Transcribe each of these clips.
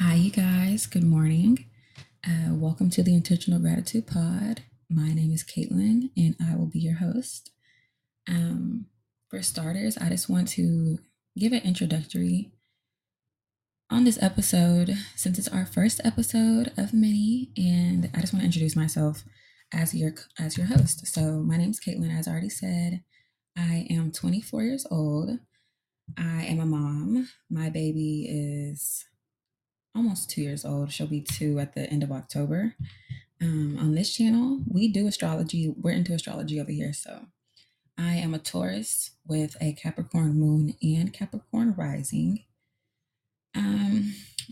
Hi, you guys. Good morning. Welcome to the Intentional Gratitude Pod. My name is Caitlin, and I will be your host. For starters, I just want to give an introductory on this episode, since it's our first episode of many, and I just want to introduce myself as your host. So my name is Caitlin, as I already said. I am 24 years old. I am a mom. My baby is almost 2 years old. She'll be 2 at the end of October. On this channel, we do astrology. We're into astrology over here. So I am a Taurus with a Capricorn moon and Capricorn rising.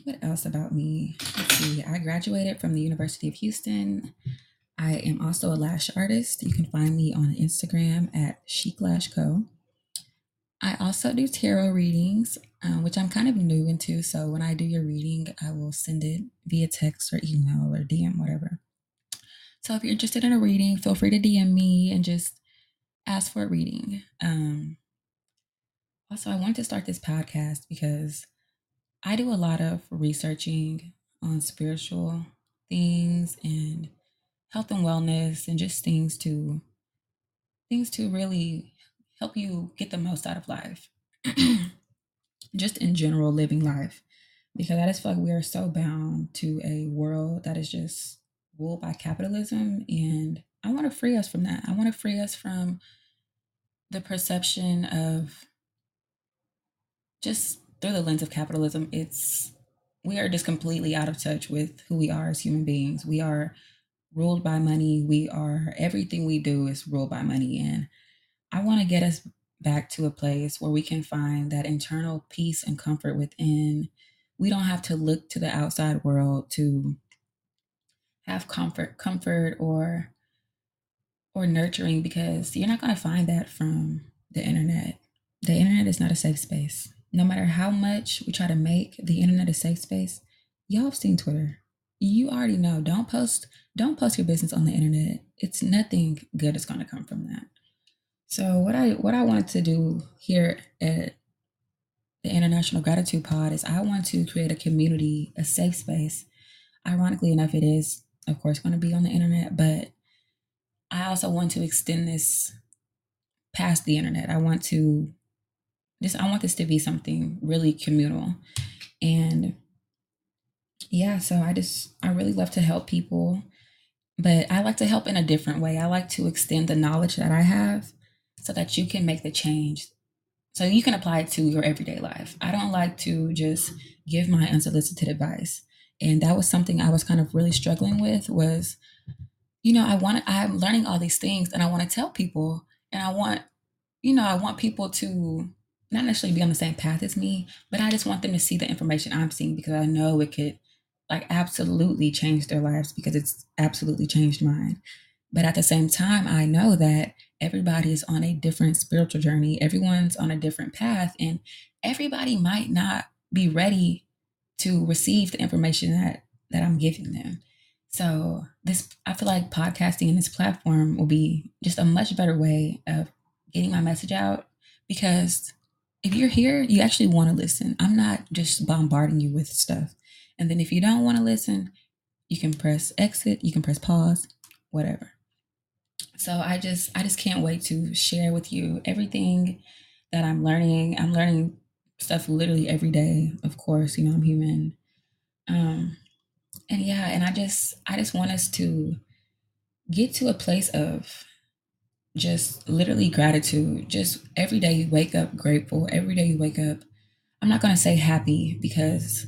What else about me? Let's see. I graduated from the University of Houston. I am also a lash artist. You can find me on Instagram at ChicLashCo. I also do tarot readings, which I'm kind of new into. So when I do your reading, I will send it via text or email or DM, whatever. So if you're interested in a reading, feel free to DM me and just ask for a reading. Also, I wanted to start this podcast because I do a lot of researching on spiritual things and health and wellness and just things to really help you get the most out of life. Just in general, living life, because I just feel like we are so bound to a world that is just ruled by capitalism. And I want to free us from that. I want to free us from the perception of just through the lens of capitalism. We are just completely out of touch with who we are as human beings. We are ruled by money. Everything we do is ruled by money. And I want to get us back to a place where we can find that internal peace and comfort within. We don't have to look to the outside world to have comfort or nurturing, because you're not going to find that from the internet. The internet is not a safe space. No matter how much we try to make the internet a safe space, y'all have seen Twitter. You already know. Don't post your business on the internet. It's nothing good is going to come from that. So what I wanted to do here at the International Gratitude Pod is I want to create a community, a safe space. Ironically enough, it is, of course, going to be on the internet, but I also want to extend this past the internet. I want this to be something really communal. And yeah, so I really love to help people, but I like to help in a different way. I like to extend the knowledge that I have so that you can make the change, so you can apply it to your everyday life. I don't like to just give my unsolicited advice. And that was something I was kind of really struggling with was, I'm learning all these things and I want to tell people, and I want people to not necessarily be on the same path as me, but I just want them to see the information I'm seeing, because I know it could absolutely change their lives, because it's absolutely changed mine. But at the same time, I know that everybody is on a different spiritual journey. Everyone's on a different path, and everybody might not be ready to receive the information that I'm giving them. So I feel like podcasting and this platform will be just a much better way of getting my message out, because if you're here, you actually want to listen. I'm not just bombarding you with stuff. And then if you don't want to listen, you can press exit, you can press pause, whatever. So I just can't wait to share with you everything that I'm learning. I'm learning stuff literally every day. Of course, I'm human. And I just want us to get to a place of just literally gratitude. Just every day you wake up grateful. Every day you wake up, I'm not going to say happy, because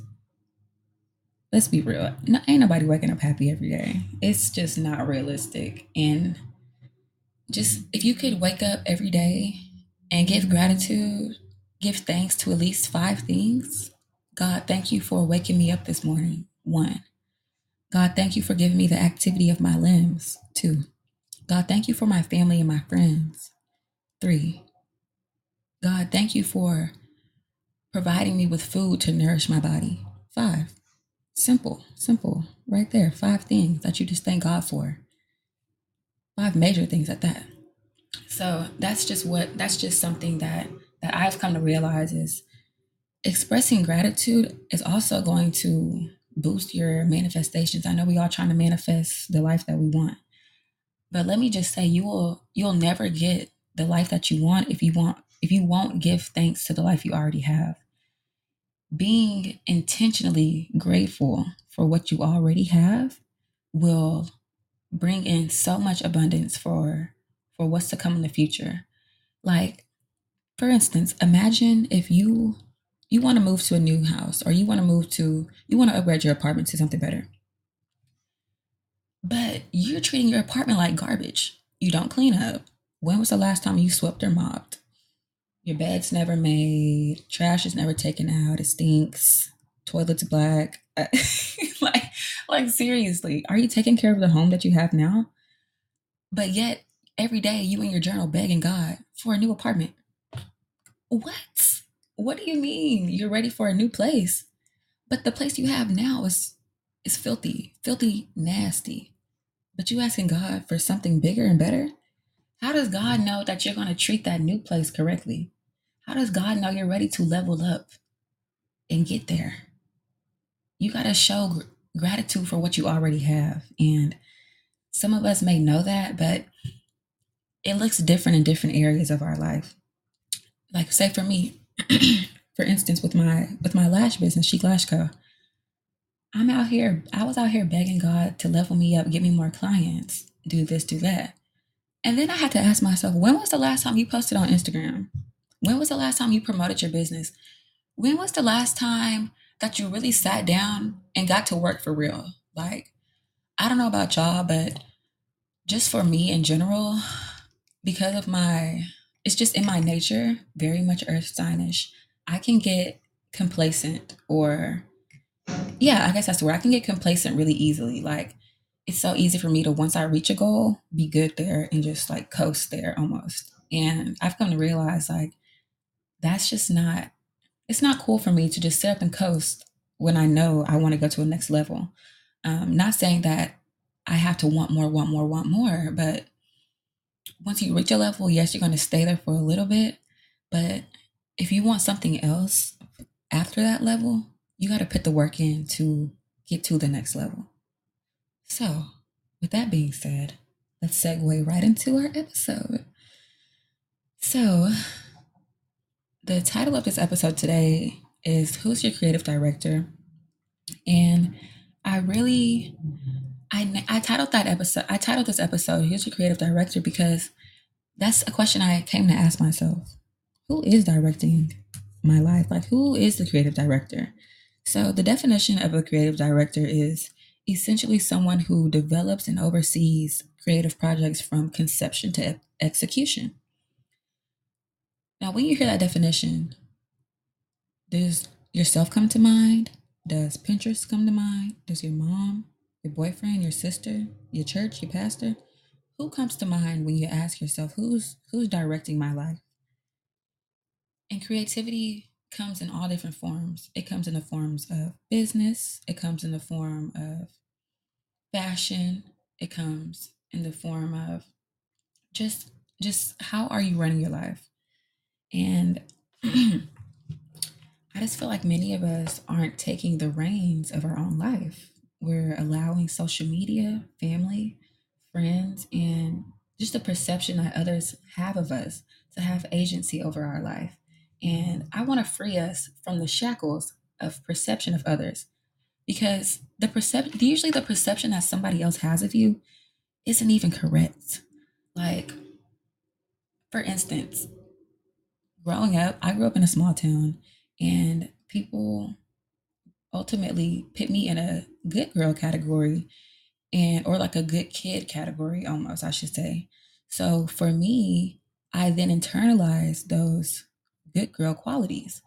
let's be real. No, ain't nobody waking up happy every day. It's just not realistic. And just if you could wake up every day and give gratitude, give thanks to at least 5 things. God, thank you for waking me up this morning. 1. God, thank you for giving me the activity of my limbs. 2. God, thank you for my family and my friends. 3. God, thank you for providing me with food to nourish my body. 5. Simple, right there. 5 things that you just thank God for. 5 major things at that. So that's just something that I've come to realize is Expressing gratitude is also going to boost your manifestations. I know we all trying to manifest the life that we want, but let me just say you'll never get the life that you want if you won't give thanks to the life you already have. Being intentionally grateful for what you already have will bring in so much abundance for what's to come in the future. Like, for instance, imagine if you want to move to a new house, or you want to upgrade your apartment to something better, but you're treating your apartment like garbage. You don't clean up. When was the last time you swept or mopped? Your bed's never made. Trash is never taken out. It stinks. Toilet's black. like seriously, are you taking care of the home that you have now? But yet every day you in your journal begging God for a new apartment. What do you mean you're ready for a new place? But the place you have now is filthy, nasty. But you asking God for something bigger and better? How does God know that you're going to treat that new place correctly? How does God know you're ready to level up and get there? You got to show gratitude for what you already have. And some of us may know that, but it looks different in different areas of our life. Like, say for me, for instance, with my lash business, ChicLashCo, I was out here begging God to level me up, get me more clients, do this, do that. And then I had to ask myself, when was the last time you posted on Instagram? When was the last time you promoted your business? When was the last time that you really sat down and got to work for real? Like, I don't know about y'all, but just for me in general, because of it's just in my nature, very much earth signish, I can get complacent, or yeah, I guess that's the word. I can get complacent really easily. Like, it's so easy for me to, once I reach a goal, be good there and just like coast there almost. And I've come to realize, like, that's just not, it's not cool for me to just sit up and coast when I know I want to go to a next level. Not saying that I have to want more, but once you reach a level, yes, you're going to stay there for a little bit, but if you want something else after that level, you got to put the work in to get to the next level. So with that being said, let's segue right into our episode. So the title of this episode today is Who's Your Creative Director? And I titled this episode, Who's Your Creative Director? Because that's a question I came to ask myself. Who is directing my life? Like, who is the creative director? So the definition of a creative director is essentially someone who develops and oversees creative projects from conception to execution. Now, when you hear that definition, does yourself come to mind? Does Pinterest come to mind? Does your mom, your boyfriend, your sister, your church, your pastor? Who comes to mind when you ask yourself, who's directing my life? And creativity comes in all different forms. It comes in the forms of business. It comes in the form of fashion. It comes in the form of just how are you running your life? And I just feel like many of us aren't taking the reins of our own life. We're allowing social media, family, friends, and just the perception that others have of us to have agency over our life. And I want to free us from the shackles of perception of others, because usually the perception that somebody else has of you isn't even correct. Like, for instance, growing up, I grew up in a small town, and people ultimately put me in a good girl category, or like a good kid category almost, I should say. So for me, I then internalized those good girl qualities.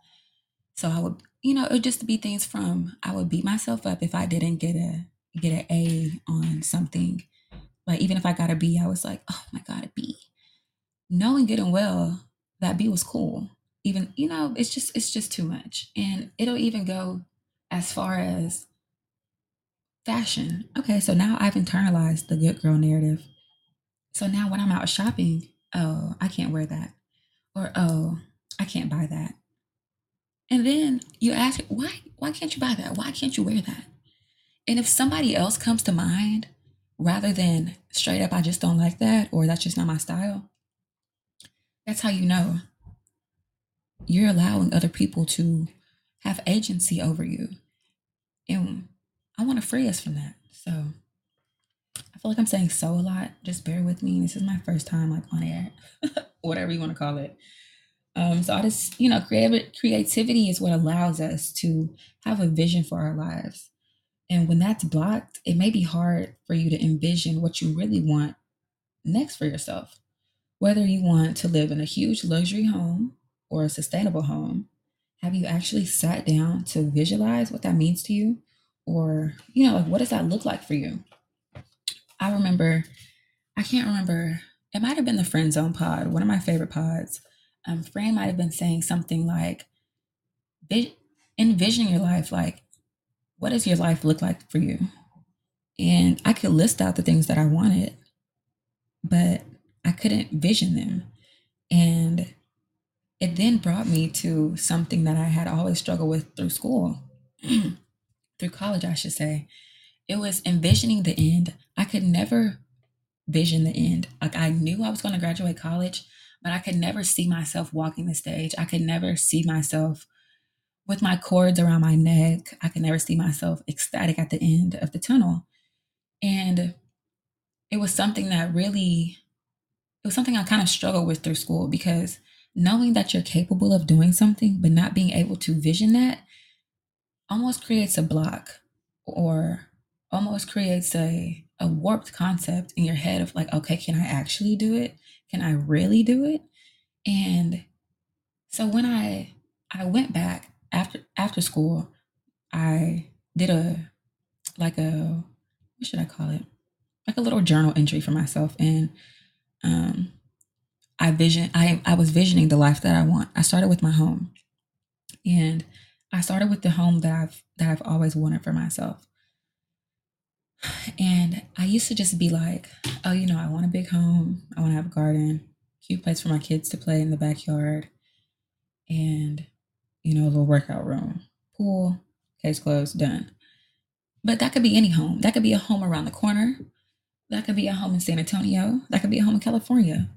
So I would, it would just be things from, I would beat myself up if I didn't get an A on something. Like, even if I got a B, I was like, oh my God, a B. Knowing good and well that B was cool. Even, it's just too much. And it'll even go as far as fashion. Okay, so now I've internalized the good girl narrative. So now when I'm out shopping, oh, I can't wear that. Or, oh, I can't buy that. And then you ask, why can't you buy that? Why can't you wear that? And if somebody else comes to mind, rather than straight up, I just don't like that, or that's just not my style, that's how you know you're allowing other people to have agency over you. And I want to free us from that. So I feel like I'm saying so a lot. Just bear with me. This is my first time like on air, whatever you want to call it. So I just, creativity is what allows us to have a vision for our lives. And when that's blocked, it may be hard for you to envision what you really want next for yourself. Whether you want to live in a huge luxury home or a sustainable home, have you actually sat down to visualize what that means to you? Or, what does that look like for you? I can't remember, it might've been the Friend Zone pod, one of my favorite pods. Fran might've been saying something like, envision your life. Like, what does your life look like for you? And I could list out the things that I wanted, but I couldn't vision them. And it then brought me to something that I had always struggled with through school, through college, I should say. It was envisioning the end. I could never vision the end. Like, I knew I was going to graduate college, but I could never see myself walking the stage. I could never see myself with my cords around my neck. I could never see myself ecstatic at the end of the tunnel. And it was something that really, it was something I kind of struggled with through school, because knowing that you're capable of doing something, but not being able to vision that almost creates a block, or almost creates a warped concept in your head of like, okay, can I actually do it? Can I really do it? And so when I went back after school, I did a little journal entry for myself. And I was visioning the life that I want. I started with my home, and I started with the home that I've always wanted for myself. And I used to just be like, oh, I want a big home. I want to have a garden, cute place for my kids to play in the backyard, and, a little workout room, pool, case closed, done. But that could be any home. That could be a home around the corner. That could be a home in San Antonio. That could be a home in California.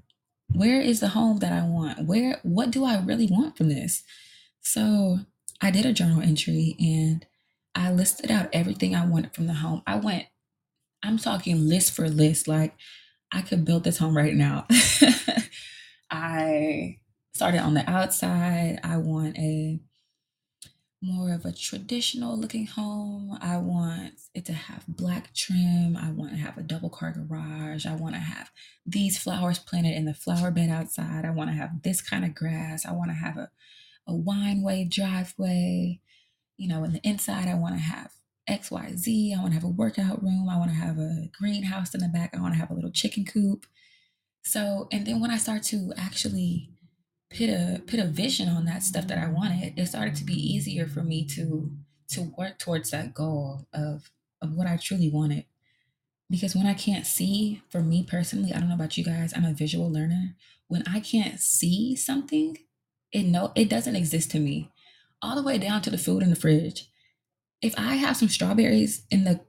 Where is the home that I want? What do I really want from this? So I did a journal entry, and I listed out everything I wanted from the home. I'm talking list for list. Like, I could build this home right now. I started on the outside. I want a more of a traditional looking home. I want it to have black trim. I want to have a double car garage. I want to have these flowers planted in the flower bed outside. I want to have this kind of grass. I want to have a wineway driveway. In the inside, I want to have X, Y, Z. I want to have a workout room. I want to have a greenhouse in the back. I want to have a little chicken coop. So, and then when I start to actually put a vision on that stuff that I wanted, it started to be easier for me to work towards that goal of what I truly wanted. Because when I can't see, for me personally, I don't know about you guys, I'm a visual learner. When I can't see something, it doesn't exist to me. All the way down to the food in the fridge. If I have some strawberries in the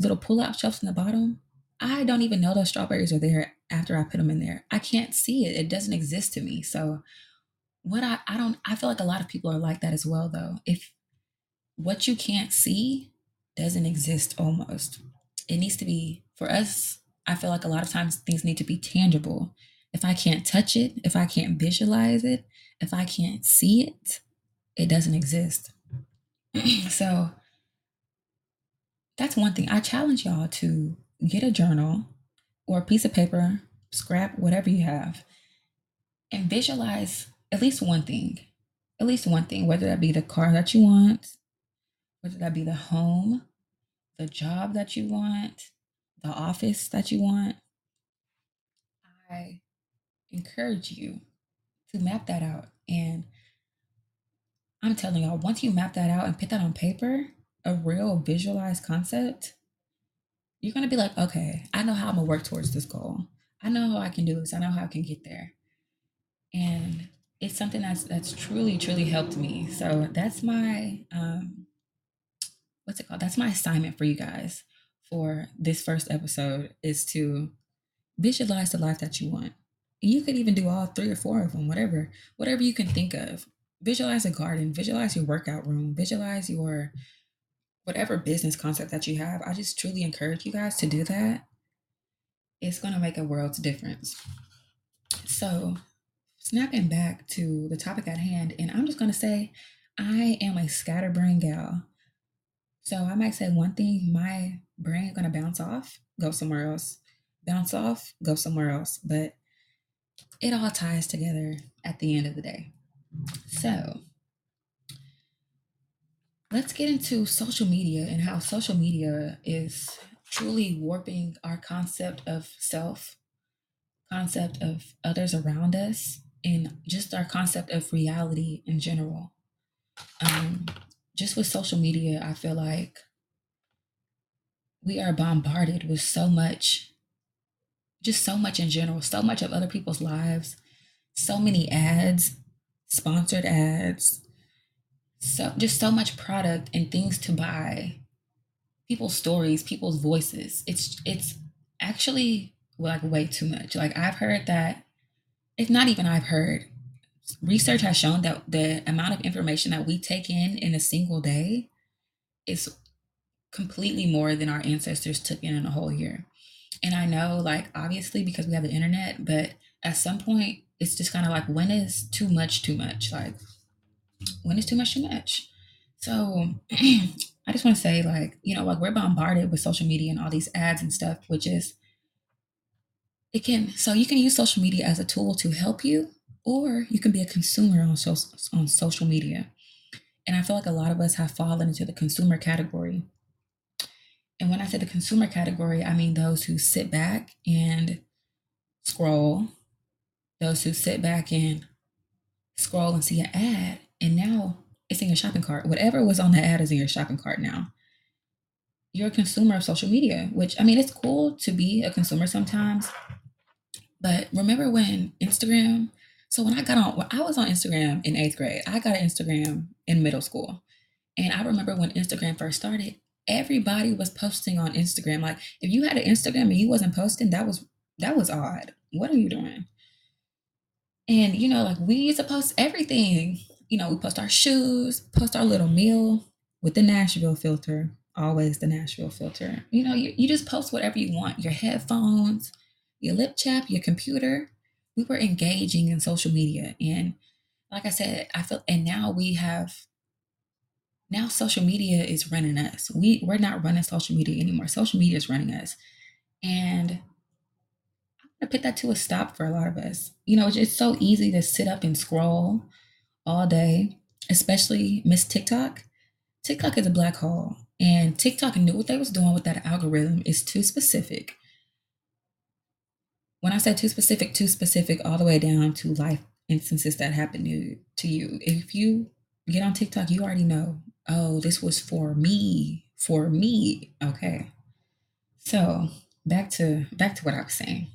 little pull-out shelves in the bottom, I don't even know those strawberries are there after I put them in there. I can't see it. It doesn't exist to me. So I feel like a lot of people are like that as well, though. If what you can't see doesn't exist almost, it needs to be, for us, I feel like a lot of times things need to be tangible. If I can't touch it, if I can't visualize it, if I can't see it, it doesn't exist. So that's one thing. I challenge y'all to get a journal or a piece of paper, scrap, whatever you have, and visualize at least one thing, whether that be the car that you want, whether that be the home, the job that you want, the office that you want. I encourage you to map that out. And I'm telling y'all, once you map that out and put that on paper, a real visualized concept, you're going to be like, okay, I know how I'm going to work towards this goal. I know how I can do this. I know how I can get there. And it's something that's truly, truly helped me. So that's my, that's my assignment for you guys for this first episode, is to visualize the life that you want. And you could even do all three or four of them, whatever you can think of. Visualize a garden, visualize your workout room, visualize your whatever business concept that you have. I just truly encourage you guys to do that. It's going to make a world's difference. So snapping back to the topic at hand, and I'm just going to say I am a scatterbrain gal. So I might say one thing, my brain is going to bounce off, go somewhere else, bounce off, go somewhere else. But it all ties together at the end of the day. So let's get into social media and how social media is truly warping our concept of self, concept of others around us, and just our concept of reality in general. Just with social media, I feel like we are bombarded with so much, just so much in general, so much of other people's lives, so many ads, sponsored ads, so just so much product and things to buy, people's stories, people's voices. It's actually like way too much. Like I've heard that, if not even I've heard, research has shown that the amount of information that we take in a single day is completely more than our ancestors took in a whole year. And I know, like, obviously because we have the internet, but at some point it's just kind of like, when is too much too much? Like, when is too much too much? So I just want to say, like, you know, like, we're bombarded with social media and all these ads and stuff, which is, so you can use social media as a tool to help you, or you can be a consumer on social media. And I feel like a lot of us have fallen into the consumer category. And when I say the consumer category, I mean those who sit back and scroll, and see an ad, and now it's in your shopping cart. Whatever was on the ad is in your shopping cart now. You're a consumer of social media, which, I mean, it's cool to be a consumer sometimes, but remember when Instagram, I was on Instagram in 8th grade. I got an Instagram in middle school. And I remember when Instagram first started, everybody was posting on Instagram. Like, if you had an Instagram and you wasn't posting, that was odd. What are you doing? And, you know, like, we used to post everything. You know, we post our shoes, post our little meal with the Nashville filter, always the Nashville filter. You know, you just post whatever you want, your headphones, your lip chap, your computer. We were engaging in social media. And like I said, now social media is running us. We're not running social media anymore. Social media is running us. And to put that to a stop for a lot of us. You know, it's so easy to sit up and scroll all day, especially Miss TikTok. TikTok is a black hole, and TikTok knew what they was doing with that algorithm. It's too specific. When I said too specific all the way down to life instances that happen to you. If you get on TikTok, you already know, oh, this was for me. Okay. So back to what I was saying.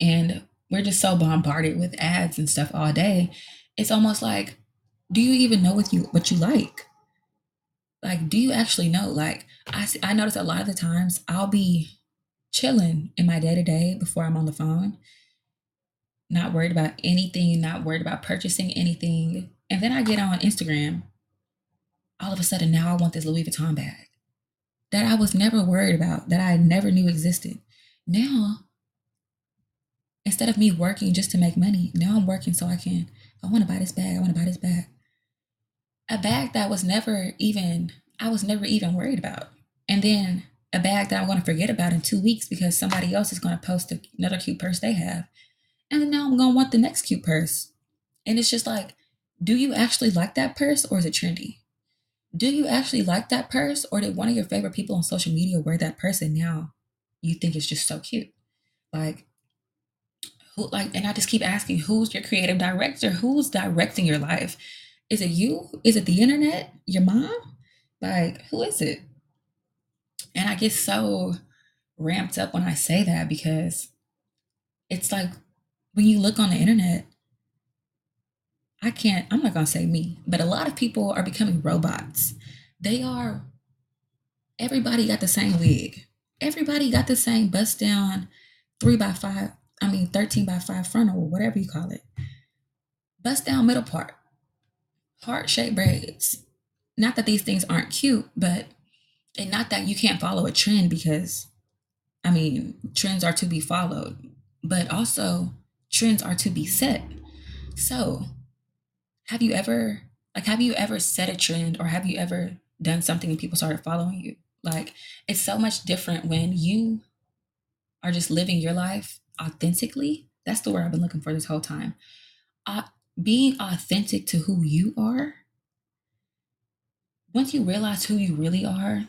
And we're just so bombarded with ads and stuff all day. It's almost like, do you even know what you like? Like, do you actually know? Like, I notice a lot of the times I'll be chilling in my day-to-day before I'm on the phone, not worried about anything, not worried about purchasing anything. And then I get on Instagram. All of a sudden, now I want this Louis Vuitton bag that I was never worried about, that I never knew existed. Now, instead of me working just to make money, now I'm working so I want to buy this bag. I want to buy this bag. A bag that I was never even worried about. And then a bag that I'm going to forget about in 2 weeks because somebody else is going to post another cute purse they have. And then now I'm going to want the next cute purse. And it's just like, do you actually like that purse, or is it trendy? Do you actually like that purse, or did one of your favorite people on social media wear that purse and now you think it's just so cute? And I just keep asking, who's your creative director? Who's directing your life? Is it you? Is it the internet? Your mom? Like, who is it? And I get so ramped up when I say that, because it's like, when you look on the internet, I'm not going to say me, but a lot of people are becoming robots. Everybody got the same wig. Everybody got the same bust down 13 by 5 frontal, or whatever you call it. Bust down middle part, heart shaped braids. Not that these things aren't cute, and not that you can't follow a trend, because trends are to be followed, but also trends are to be set. So have you ever set a trend, or have you ever done something and people started following you? Like, it's so much different when you are just living your life authentically. That's the word I've been looking for this whole time. Being authentic to who you are. Once you realize who you really are,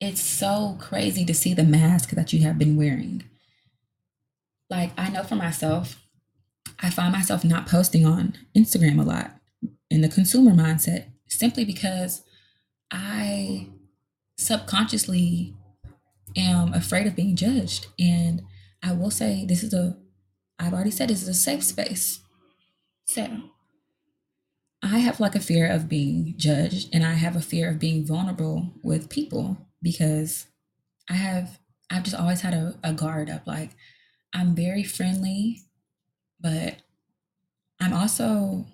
it's so crazy to see the mask that you have been wearing. Like, I know for myself, I find myself not posting on Instagram a lot in the consumer mindset, simply because I subconsciously am afraid of being judged. And I will say, I've already said this is a safe space. So I have like a fear of being judged, and I have a fear of being vulnerable with people, because I've just always had a guard up. Like, I'm very friendly, but I'm also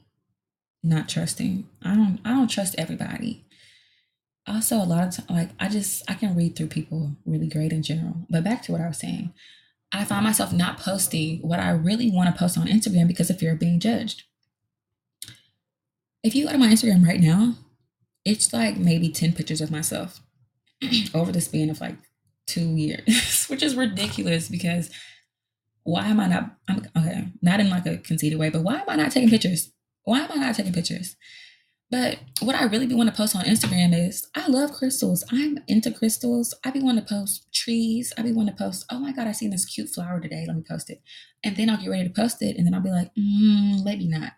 not trusting. I don't trust everybody. Also, a lot of time, like, I can read through people really great in general. But back to what I was saying, I find myself not posting what I really want to post on Instagram because of fear of being judged. If you go to my Instagram right now, it's like maybe 10 pictures of myself over the span of like 2 years, which is ridiculous, because why am I not, not in like a conceited way, but why am I not taking pictures? But what I really be want to post on Instagram is, I love crystals. I'm into crystals. I be want to post trees. I be want to post, oh my God, I seen this cute flower today. Let me post it. And then I'll get ready to post it. And then I'll be like, maybe not.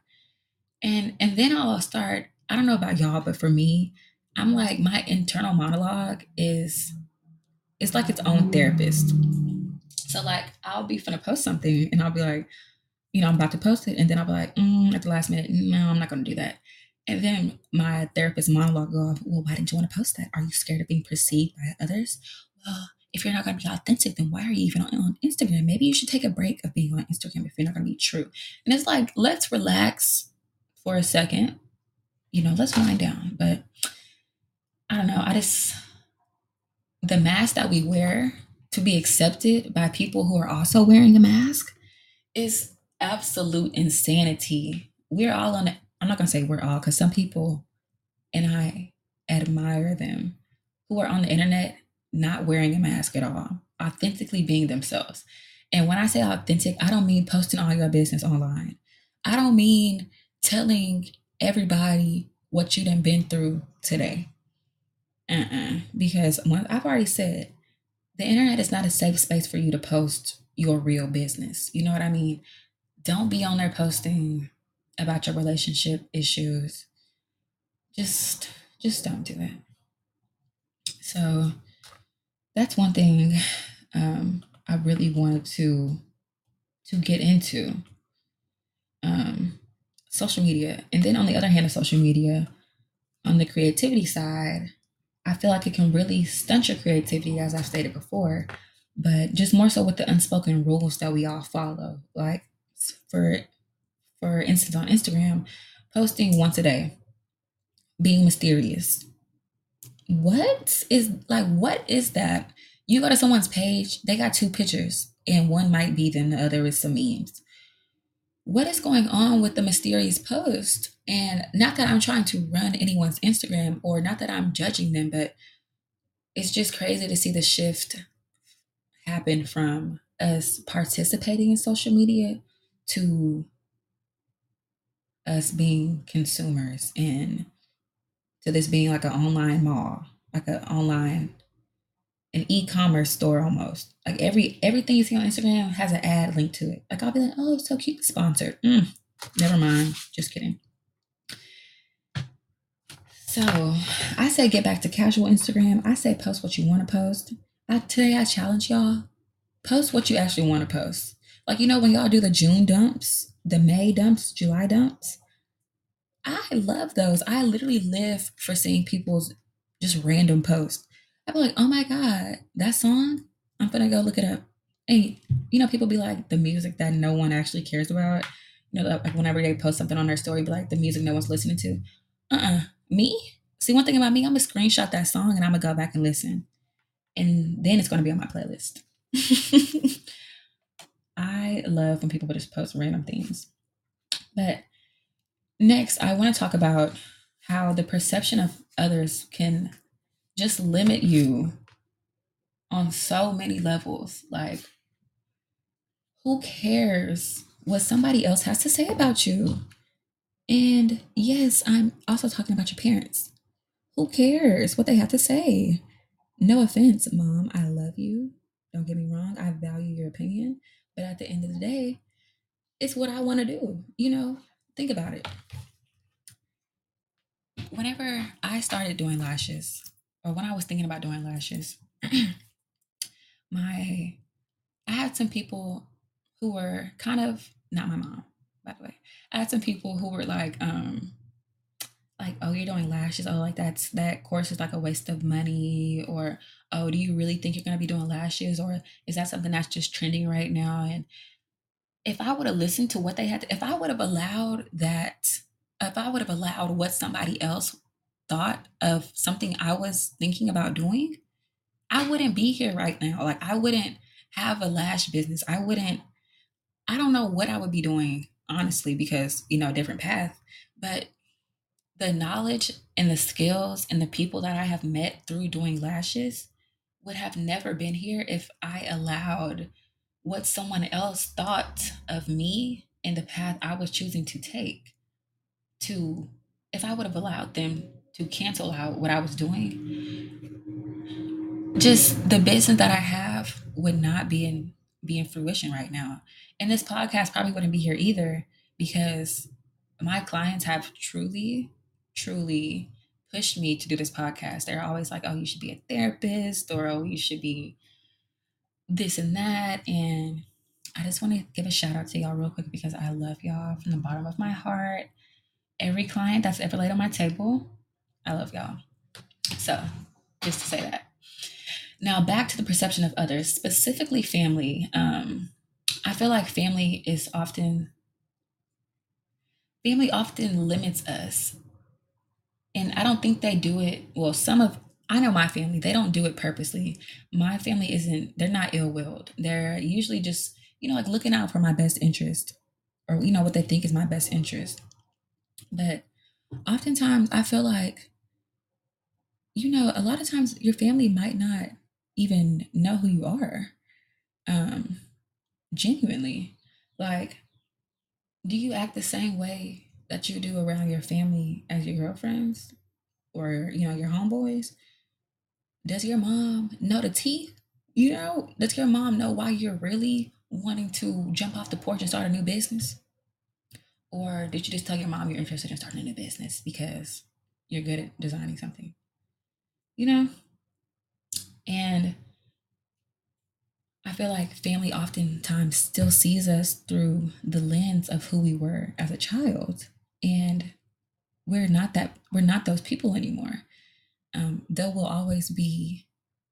And then I'll start, I don't know about y'all, but for me, I'm like, my internal monologue is, it's like its own therapist. So like, I'll be finna post something and I'll be like, I'm about to post it. And then I'll be like, at the last minute, no, I'm not going to do that. And then my therapist monologue go off, well, why didn't you want to post that? Are you scared of being perceived by others? Well, if you're not going to be authentic, then why are you even on Instagram? Maybe you should take a break of being on Instagram if you're not going to be true. And it's like, let's relax for a second. Let's wind down. But I don't know. The mask that we wear to be accepted by people who are also wearing a mask is absolute insanity. We're all on it. I'm not going to say we're all, because some people, and I admire them, who are on the internet not wearing a mask at all, authentically being themselves. And when I say authentic, I don't mean posting all your business online. I don't mean telling everybody what you done been through today. Because I've already said, the internet is not a safe space for you to post your real business. You know what I mean? Don't be on there posting about your relationship issues. Just don't do that. So that's one thing I really wanted to get into. Social media. And then on the other hand of social media, on the creativity side, I feel like it can really stunt your creativity, as I've stated before, but just more so with the unspoken rules that we all follow. Like, for instance, on Instagram, posting once a day, being mysterious. What is that? You go to someone's page, they got 2 pictures, and one might be them, the other is some memes. What is going on with the mysterious post? And not that I'm trying to run anyone's Instagram, or not that I'm judging them, but it's just crazy to see the shift happen from us participating in social media to us being consumers, and to this being like an online mall, like an e-commerce store almost. Like everything you see on Instagram has an ad link to it. Like, I'll be like, oh, it's so cute, sponsored. Never mind, just kidding. So I say get back to casual Instagram. I say post what you want to post. Today I challenge y'all, post what you actually want to post. Like, when y'all do the June dumps, the May dumps, July dumps, I love those. I literally live for seeing people's just random posts. I'm like, oh my God, that song? I'm gonna go look it up. And, you know, people be like, the music that no one actually cares about. You know, like whenever they post something on their story, be like, the music no one's listening to. Me? See, one thing about me, I'm gonna screenshot that song and I'm gonna go back and listen. And then it's gonna be on my playlist. I love when people just post random things. But next, I want to talk about how the perception of others can just limit you on so many levels. Like, who cares what somebody else has to say about you? And yes, I'm also talking about your parents. Who cares what they have to say? No offense, Mom, I love you. Don't get me wrong, I value your opinion. But at the end of the day, it's what I want to do. You know, think about it. Whenever I started doing lashes, or when I was thinking about doing lashes, I had some people who were kind of, not my mom, by the way. I had some people who were like, oh, you're doing lashes. Oh, like that course is like a waste of money. Or, oh, do you really think you're going to be doing lashes? Or is that something that's just trending right now? And if I would have listened to what they had to, if I would have allowed what somebody else thought of something I was thinking about doing, I wouldn't be here right now. Like, I wouldn't have a lash business. I don't know what I would be doing, honestly, because, you know, different path. But the knowledge and the skills and the people that I have met through doing lashes would have never been here if I allowed what someone else thought of me and the path I was choosing to take to, if I would have allowed them to cancel out what I was doing, just the business that I have would not be in fruition right now. And this podcast probably wouldn't be here either, because my clients have truly, truly pushed me to do this podcast. They're always like, oh, you should be a therapist, or oh, you should be this and that. And I just want to give a shout out to y'all real quick, because I love y'all from the bottom of my heart. Every client that's ever laid on my table, I love y'all. So just to say that. Now back to the perception of others, specifically family. I feel like family often limits us. And I don't think they do it. Well, I know my family, they don't do it purposely. My family they're not ill-willed. They're usually just, you know, like looking out for my best interest, or, you know, what they think is my best interest. But oftentimes I feel like, you know, a lot of times your family might not even know who you are. Genuinely, like, do you act the same way that you do around your family as your girlfriends or, you know, your homeboys? Does your mom know the tea? You know, does your mom know why you're really wanting to jump off the porch and start a new business? Or did you just tell your mom you're interested in starting a new business because you're good at designing something? You know? And I feel like family oftentimes still sees us through the lens of who we were as a child. And we're not those people anymore. They will always be,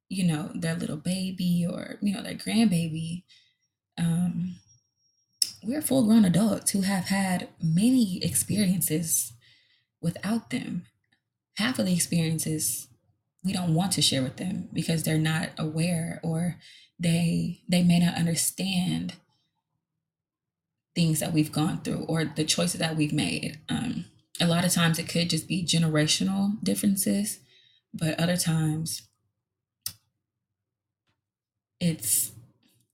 you know, their little baby, or, you know, their grandbaby. We're full grown adults who have had many experiences without them. Half of the experiences we don't want to share with them because they're not aware, or they may not understand things that we've gone through or the choices that we've made. A lot of times it could just be generational differences, but other times it's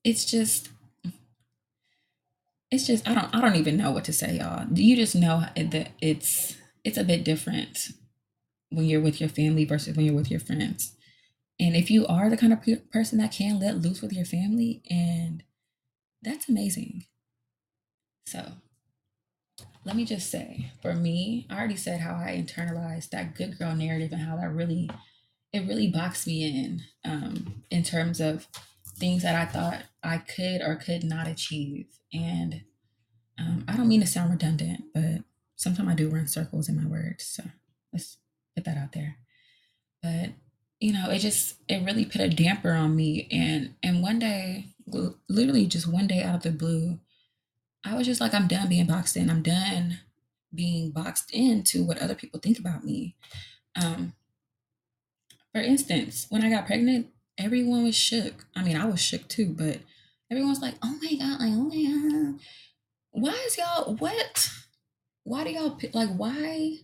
just I don't even know what to say, y'all. You just know that it's a bit different when you're with your family versus when you're with your friends. And if you are the kind of person that can let loose with your family, and that's amazing. So let me just say, for me, I already said how I internalized that good girl narrative and how that really boxed me in terms of things that I thought I could or could not achieve. And I don't mean to sound redundant, but sometimes I do run circles in my words. So let's put that out there. But, you know, it really put a damper on me. And one day, literally just one day out of the blue, I was just like, I'm done being boxed in. I'm done being boxed into what other people think about me. For instance, when I got pregnant, everyone was shook. I mean, I was shook too, but everyone's like, oh my God, like, oh my God. Why is y'all, what? Why do y'all, like, why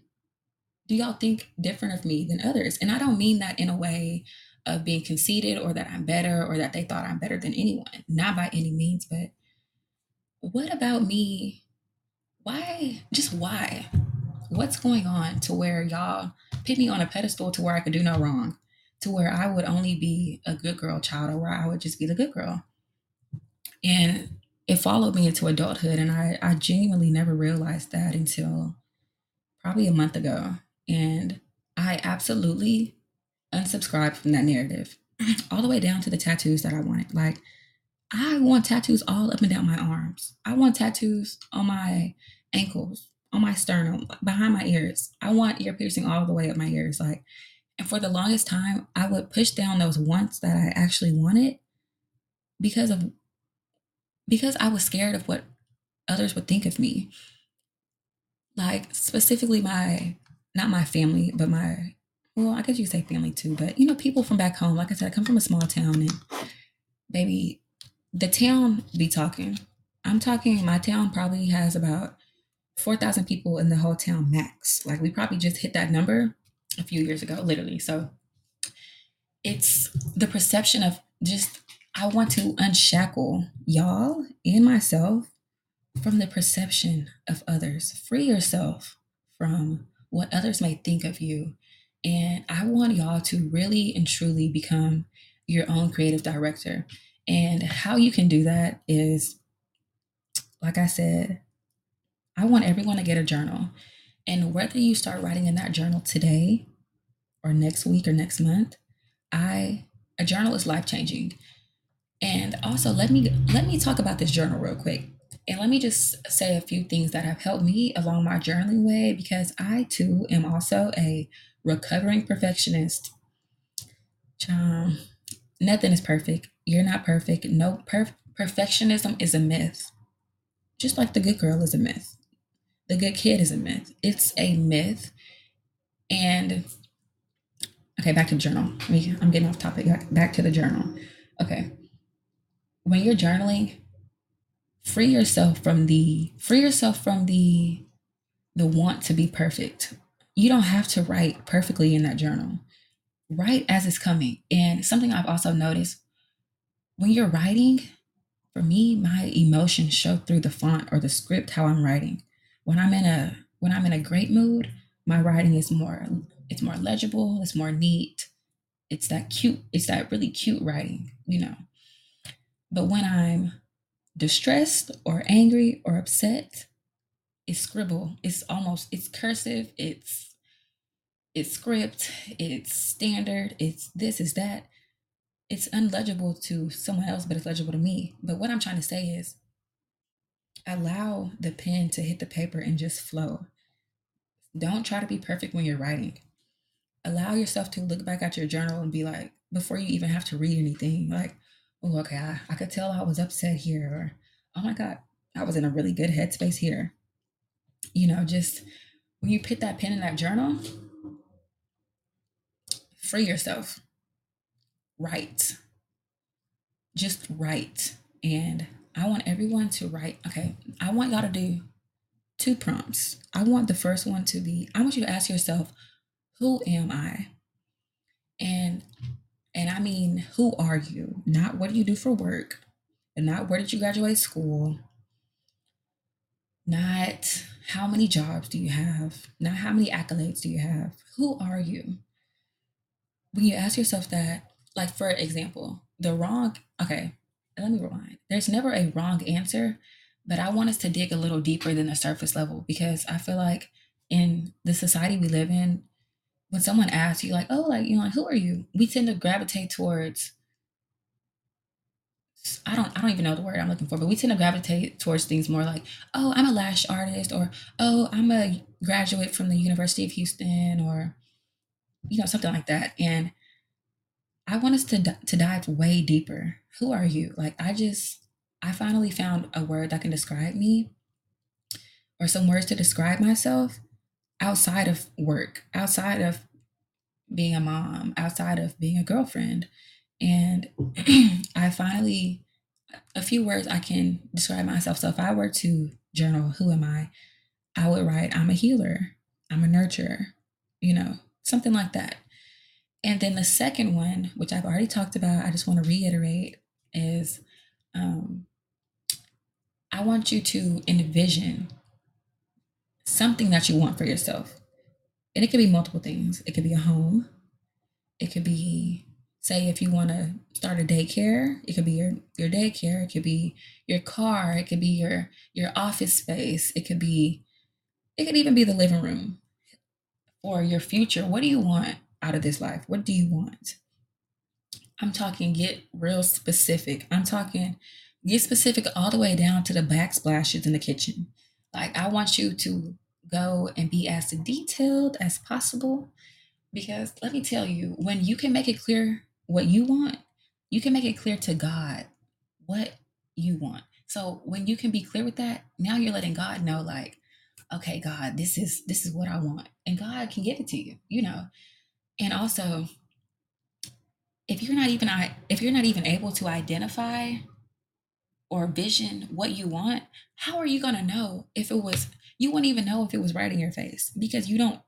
do y'all think different of me than others? And I don't mean that in a way of being conceited or that I'm better or that they thought I'm better than anyone. Not by any means, but what about me? Why? Just why? What's going on to where y'all put me on a pedestal to where I could do no wrong, to where I would only be a good girl child or where I would just be the good girl? And it followed me into adulthood, and I genuinely never realized that until probably a month ago. And I absolutely unsubscribed from that narrative all the way down to the tattoos that I wanted. Like, I want tattoos all up and down my arms. I want tattoos on my ankles, on my sternum, behind my ears. I want ear piercing all the way up my ears. Like, and for the longest time, I would push down those wants that I actually wanted because I was scared of what others would think of me. Like, specifically not my family, but well, I guess you say family too, but, you know, people from back home. Like I said, I come from a small town, and baby, the town be talking. I'm talking, my town probably has about 4,000 people in the whole town max. Like, we probably just hit that number a few years ago, literally. So it's the perception of just, I want to unshackle y'all and myself from the perception of others. Free yourself from what others may think of you. And I want y'all to really and truly become your own creative director. And how you can do that is, like I said, I want everyone to get a journal. And whether you start writing in that journal today or next week or next month, a journal is life-changing. And also, let me talk about this journal real quick. And let me just say a few things that have helped me along my journaling way, because I too am also a recovering perfectionist. Nothing is perfect. You're not perfect. No, perfectionism is a myth. Just like the good girl is a myth. The good kid is a myth. It's a myth. And okay, back to the journal. I'm getting off topic. Back to the journal. Okay. When you're journaling, free yourself from the want to be perfect. You don't have to write perfectly in that journal. Write as it's coming. And something I've also noticed, when you're writing, for me, my emotions show through the font or the script how I'm writing. When I'm in a great mood, my writing is more legible, it's more neat. It's that really cute writing, you know. But when I'm distressed or angry or upset, it's scribble. It's cursive. It's script. It's standard. It's this, is that. It's unlegible to someone else, but it's legible to me. But what I'm trying to say is, allow the pen to hit the paper and just flow. Don't try to be perfect when you're writing. Allow yourself to look back at your journal and be like, before you even have to read anything, like, oh, okay, I could tell I was upset here, or, oh my God, I was in a really good headspace here. You know, just when you put that pen in that journal, free yourself. Write. Just write. And I want everyone to write. Okay, I want y'all to do 2 prompts. I want the first one to be, I want you to ask yourself, who am I? And I mean, who are you? Not what do you do for work, and not where did you graduate school, not how many jobs do you have, not how many accolades do you have. Who are you? When you ask yourself that, like, for example, let me rewind. There's never a wrong answer, but I want us to dig a little deeper than the surface level, because I feel like in the society we live in, when someone asks you, like, oh, like, you know, like, who are you? We tend to gravitate towards I don't even know the word I'm looking for, but we tend to gravitate towards things more like, oh, I'm a lash artist, or, oh, I'm a graduate from the University of Houston, or, you know, something like that. And I want us to dive way deeper. Who are you? Like, I finally found a word that can describe me, or some words to describe myself outside of work, outside of being a mom, outside of being a girlfriend. And I finally, a few words I can describe myself. So if I were to journal, who am I would write, I'm a healer, I'm a nurturer, you know, something like that. And then the second one, which I've already talked about, I just want to reiterate, is I want you to envision something that you want for yourself. And it could be multiple things. It could be a home. It could be, say, if you want to start a daycare, it could be your daycare. It could be your car. It could be your office space. It could even be the living room or your future. What do you want out of this life? What do you want? I'm talking get real specific. I'm talking get specific all the way down to the backsplashes in the kitchen. Like, I want you to go and be as detailed as possible, because let me tell you, when you can make it clear what you want, you can make it clear to God what you want. So when you can be clear with that, now you're letting God know, like, okay, God, this is what I want, and God can give it to you, you know. And also, if you're not even able to identify or vision what you want, how are you going to know if it was, you wouldn't even know if it was right in your face, because you don't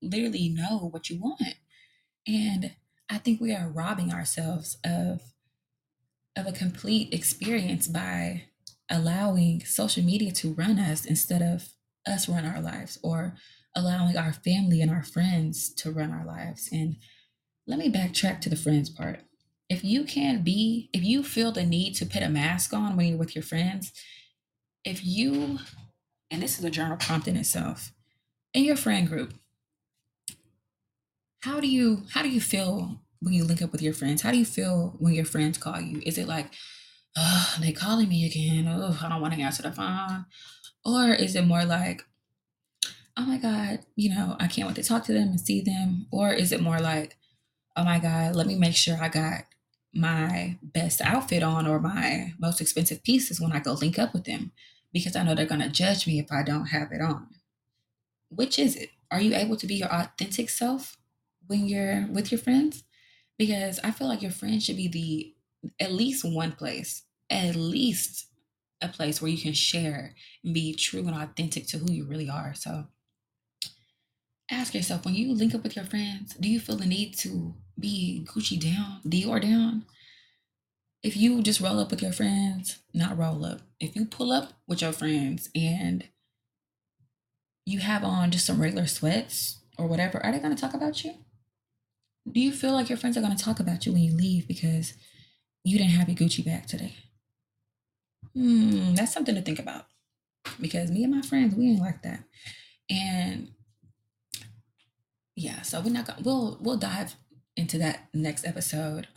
literally know what you want. And I think we are robbing ourselves of a complete experience by allowing social media to run us instead of us run our lives, or allowing our family and our friends to run our lives. And let me backtrack to the friends part. If you feel the need to put a mask on when you're with your friends, and this is a journal prompt in itself, in your friend group, how do you feel when you link up with your friends? How do you feel when your friends call you? Is it like, oh, they calling me again, oh, I don't want to answer the phone? Or is it more like, oh my God, you know, I can't wait to talk to them and see them? Or is it more like, oh my God, let me make sure I got my best outfit on, or my most expensive pieces when I go link up with them, because I know they're going to judge me if I don't have it on? Which is it? Are you able to be your authentic self when you're with your friends? Because I feel like your friends should be at least a place where you can share and be true and authentic to who you really are. So ask yourself, when you link up with your friends, do you feel the need to be Gucci down, Dior down? If you just roll up with your friends, not roll up. If you pull up with your friends and you have on just some regular sweats or whatever, are they going to talk about you? Do you feel like your friends are going to talk about you when you leave because you didn't have your Gucci bag today? That's something to think about, because me and my friends, we ain't like that. And yeah, so we'll dive into that next episode.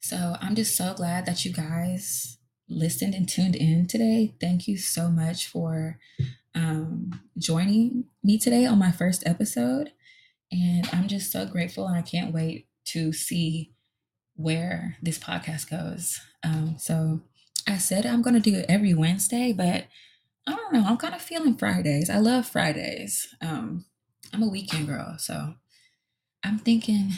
So I'm just so glad that you guys listened and tuned in today. Thank you so much for joining me today on my first episode. And I'm just so grateful, and I can't wait to see where this podcast goes. So I said I'm going to do it every Wednesday, but I don't know, I'm kind of feeling Fridays. I love Fridays. I'm a weekend girl, so I'm thinking,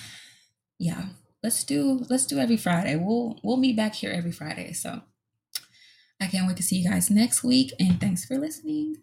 yeah, let's do every Friday. We'll meet back here every Friday. So I can't wait to see you guys next week, and thanks for listening.